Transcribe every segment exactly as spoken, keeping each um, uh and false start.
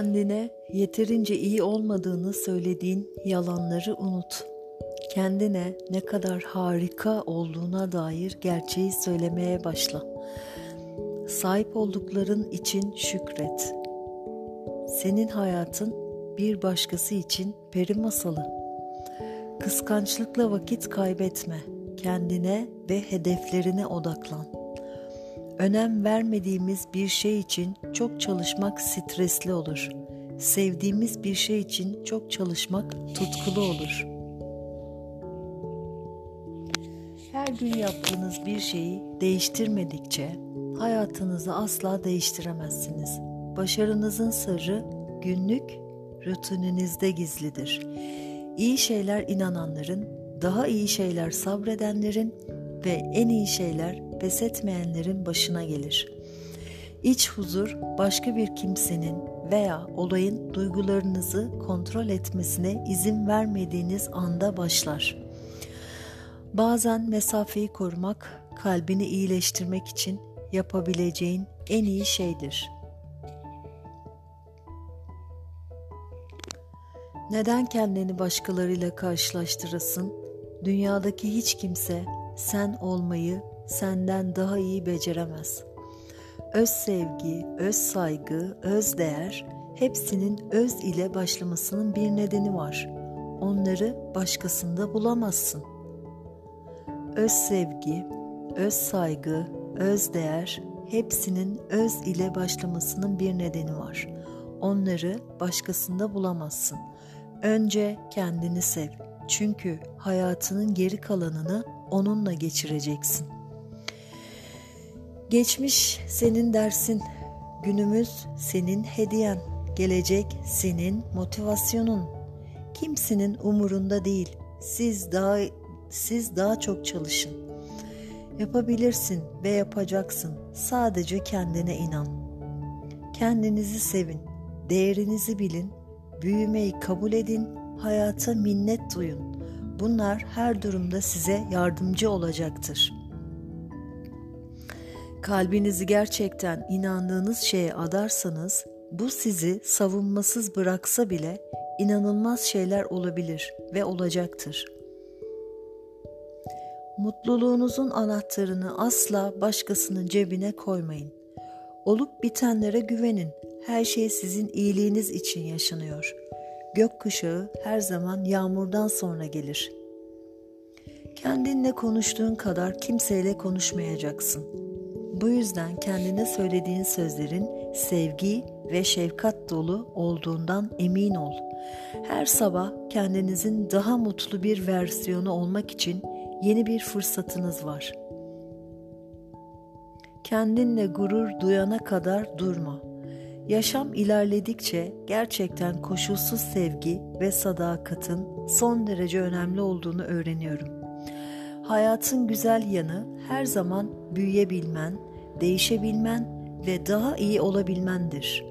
kendine yeterince iyi olmadığını söylediğin yalanları unut. Kendine ne kadar harika olduğuna dair gerçeği söylemeye başla. Sahip oldukların için şükret. Senin hayatın bir başkası için peri masalı. Kıskançlıkla vakit kaybetme. Kendine ve hedeflerine odaklan. Önem vermediğimiz bir şey için çok çalışmak stresli olur. Sevdiğimiz bir şey için çok çalışmak tutkulu olur. Her gün yaptığınız bir şeyi değiştirmedikçe hayatınızı asla değiştiremezsiniz. Başarınızın sırrı günlük rutininizde gizlidir. İyi şeyler inananların, daha iyi şeyler sabredenlerin ve en iyi şeyler pes etmeyenlerin başına gelir. İç huzur, başka bir kimsenin veya olayın duygularınızı kontrol etmesine izin vermediğiniz anda başlar. Bazen mesafeyi korumak, kalbini iyileştirmek için yapabileceğin en iyi şeydir. Neden kendini başkalarıyla karşılaştırasın? Dünyadaki hiç kimse sen olmayı senden daha iyi beceremez. Öz sevgi, öz saygı, öz değer, hepsinin öz ile başlamasının bir nedeni var. Onları başkasında bulamazsın. Öz sevgi, öz saygı, öz değer, hepsinin öz ile başlamasının bir nedeni var. Onları başkasında bulamazsın. Önce kendini sev. Çünkü hayatının geri kalanını onunla geçireceksin. Geçmiş senin dersin, günümüz senin hediyen, gelecek senin motivasyonun. Kimsinin umurunda değil. Siz daha siz daha çok çalışın. Yapabilirsin ve yapacaksın. Sadece kendine inan. Kendinizi sevin. Değerinizi bilin, büyümeyi kabul edin, hayata minnet duyun. Bunlar her durumda size yardımcı olacaktır. Kalbinizi gerçekten inandığınız şeye adarsanız, bu sizi savunmasız bıraksa bile inanılmaz şeyler olabilir ve olacaktır. Mutluluğunuzun anahtarını asla başkasının cebine koymayın. Olup bitenlere güvenin. Her şey sizin iyiliğiniz için yaşanıyor. Gökkuşağı her zaman yağmurdan sonra gelir. Kendinle konuştuğun kadar kimseyle konuşmayacaksın. Bu yüzden kendine söylediğin sözlerin sevgi ve şefkat dolu olduğundan emin ol. Her sabah kendinizin daha mutlu bir versiyonu olmak için yeni bir fırsatınız var. Kendinle gurur duyana kadar durma. Yaşam ilerledikçe gerçekten koşulsuz sevgi ve sadakatin son derece önemli olduğunu öğreniyorum. Hayatın güzel yanı her zaman büyüyebilmen, değişebilmen ve daha iyi olabilmendir.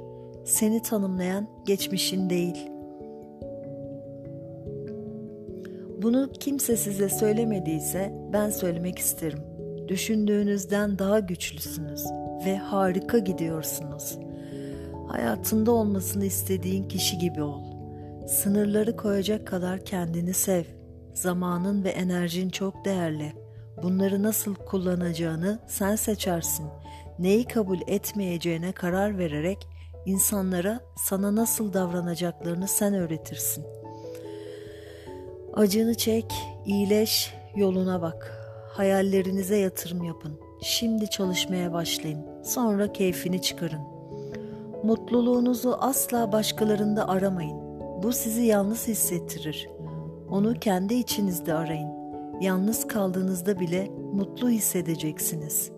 Seni tanımlayan geçmişin değil. Bunu kimse size söylemediyse ben söylemek isterim. Düşündüğünüzden daha güçlüsünüz ve harika gidiyorsunuz. Hayatında olmasını istediğin kişi gibi ol. Sınırları koyacak kadar kendini sev. Zamanın ve enerjin çok değerli. Bunları nasıl kullanacağını sen seçersin. Neyi kabul etmeyeceğine karar vererek insanlara sana nasıl davranacaklarını sen öğretirsin. Acını çek, iyileş, yoluna bak. Hayallerinize yatırım yapın. Şimdi çalışmaya başlayın. Sonra keyfini çıkarın. Mutluluğunuzu asla başkalarında aramayın. Bu sizi yalnız hissettirir. Onu kendi içinizde arayın. Yalnız kaldığınızda bile mutlu hissedeceksiniz.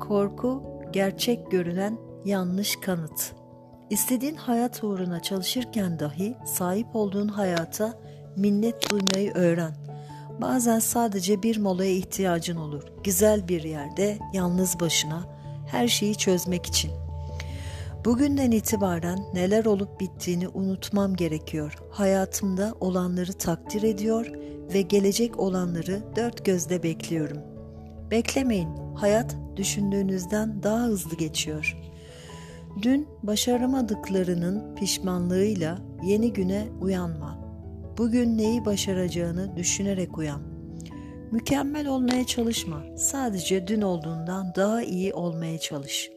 Korku, gerçek görünen yanlış kanıt. İstediğin hayat uğruna çalışırken dahi sahip olduğun hayata minnet duymayı öğren. Bazen sadece bir molaya ihtiyacın olur. Güzel bir yerde, yalnız başına, her şeyi çözmek için. Bugünden itibaren neler olup bittiğini unutmam gerekiyor. Hayatımda olanları takdir ediyor ve gelecek olanları dört gözle bekliyorum. Beklemeyin, hayat düşündüğünüzden daha hızlı geçiyor. Dün başaramadıklarının pişmanlığıyla yeni güne uyanma. Bugün neyi başaracağını düşünerek uyan. Mükemmel olmaya çalışma. Sadece dün olduğundan daha iyi olmaya çalış.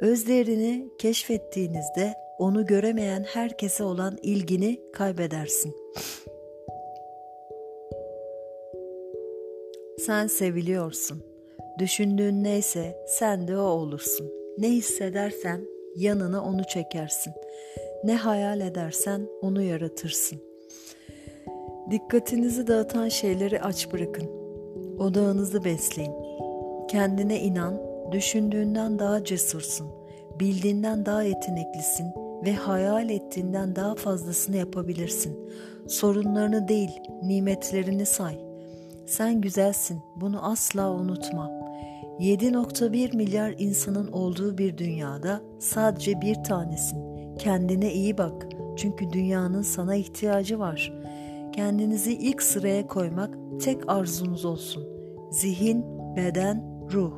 Öz değerini keşfettiğinizde onu göremeyen herkese olan ilgini kaybedersin. Sen seviliyorsun. Düşündüğün neyse sen de o olursun. Ne hissedersen yanına onu çekersin. Ne hayal edersen onu yaratırsın. Dikkatinizi dağıtan şeyleri aç bırakın. Odağınızı besleyin. Kendine inan, düşündüğünden daha cesursun. Bildiğinden daha yeteneklisin ve hayal ettiğinden daha fazlasını yapabilirsin. Sorunlarını değil, nimetlerini say. Sen güzelsin, bunu asla unutma. yedi virgül bir milyar insanın olduğu bir dünyada sadece bir tanesin. Kendine iyi bak, çünkü dünyanın sana ihtiyacı var. Kendinizi ilk sıraya koymak tek arzunuz olsun. Zihin, beden, ruh.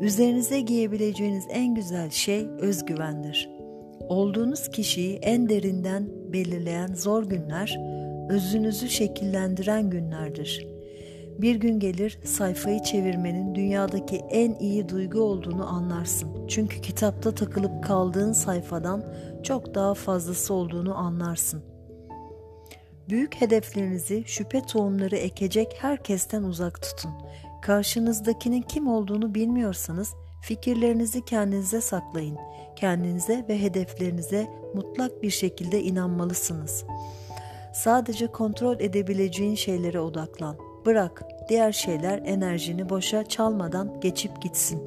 Üzerinize giyebileceğiniz en güzel şey özgüvendir. Olduğunuz kişiyi en derinden belirleyen zor günler, özünüzü şekillendiren günlerdir. Bir gün gelir sayfayı çevirmenin dünyadaki en iyi duygu olduğunu anlarsın. Çünkü kitapta takılıp kaldığın sayfadan çok daha fazlası olduğunu anlarsın. Büyük hedeflerinizi şüphe tohumları ekecek herkesten uzak tutun. Karşınızdakinin kim olduğunu bilmiyorsanız fikirlerinizi kendinize saklayın. Kendinize ve hedeflerinize mutlak bir şekilde inanmalısınız. Sadece kontrol edebileceğin şeylere odaklan. Bırak, diğer şeyler enerjini boşa çalmadan geçip gitsin.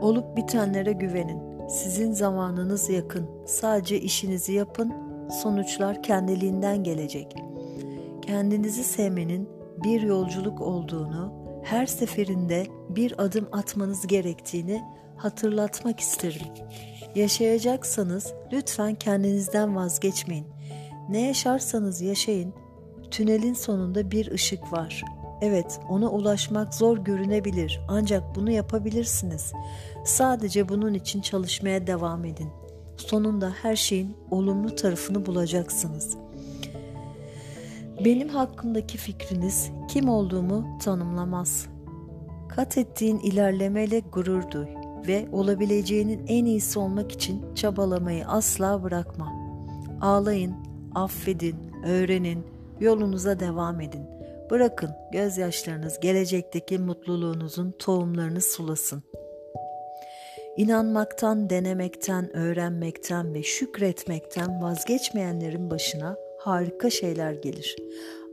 Olup bitenlere güvenin. Sizin zamanınız yakın. Sadece işinizi yapın. Sonuçlar kendiliğinden gelecek. Kendinizi sevmenin bir yolculuk olduğunu, her seferinde bir adım atmanız gerektiğini hatırlatmak isterim. Yaşayacaksanız lütfen kendinizden vazgeçmeyin. Ne yaşarsanız yaşayın, tünelin sonunda bir ışık var. Evet, ona ulaşmak zor görünebilir, ancak bunu yapabilirsiniz. Sadece bunun için çalışmaya devam edin. Sonunda her şeyin olumlu tarafını bulacaksınız. Benim hakkımdaki fikriniz kim olduğumu tanımlamaz. Kat ettiğin ilerlemeyle gurur duy ve olabileceğinin en iyisi olmak için çabalamayı asla bırakma. Ağlayın, affedin, öğrenin, yolunuza devam edin. Bırakın gözyaşlarınız gelecekteki mutluluğunuzun tohumlarını sulasın. İnanmaktan, denemekten, öğrenmekten ve şükretmekten vazgeçmeyenlerin başına harika şeyler gelir.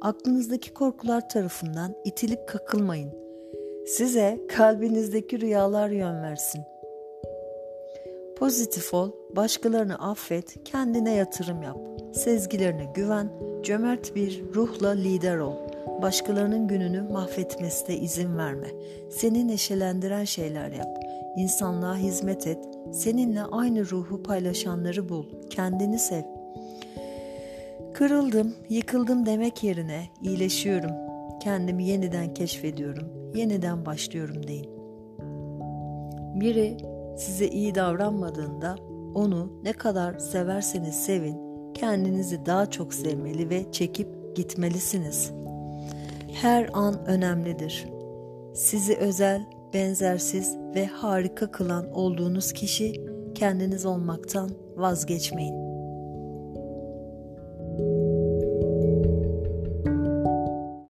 Aklınızdaki korkular tarafından itilip kakılmayın. Size kalbinizdeki rüyalar yön versin. Pozitif ol, başkalarını affet, kendine yatırım yap. Sezgilerine güven, cömert bir ruhla lider ol. Başkalarının gününü mahvetmesine izin verme. Seni neşelendiren şeyler yap. İnsanlığa hizmet et. Seninle aynı ruhu paylaşanları bul. Kendini sev. Kırıldım, yıkıldım demek yerine iyileşiyorum. Kendimi yeniden keşfediyorum. Yeniden başlıyorum deyin. Biri size iyi davranmadığında onu ne kadar severseniz sevin, kendinizi daha çok sevmeli ve çekip gitmelisiniz. Her an önemlidir. Sizi özel, benzersiz ve harika kılan olduğunuz kişi kendiniz olmaktan vazgeçmeyin.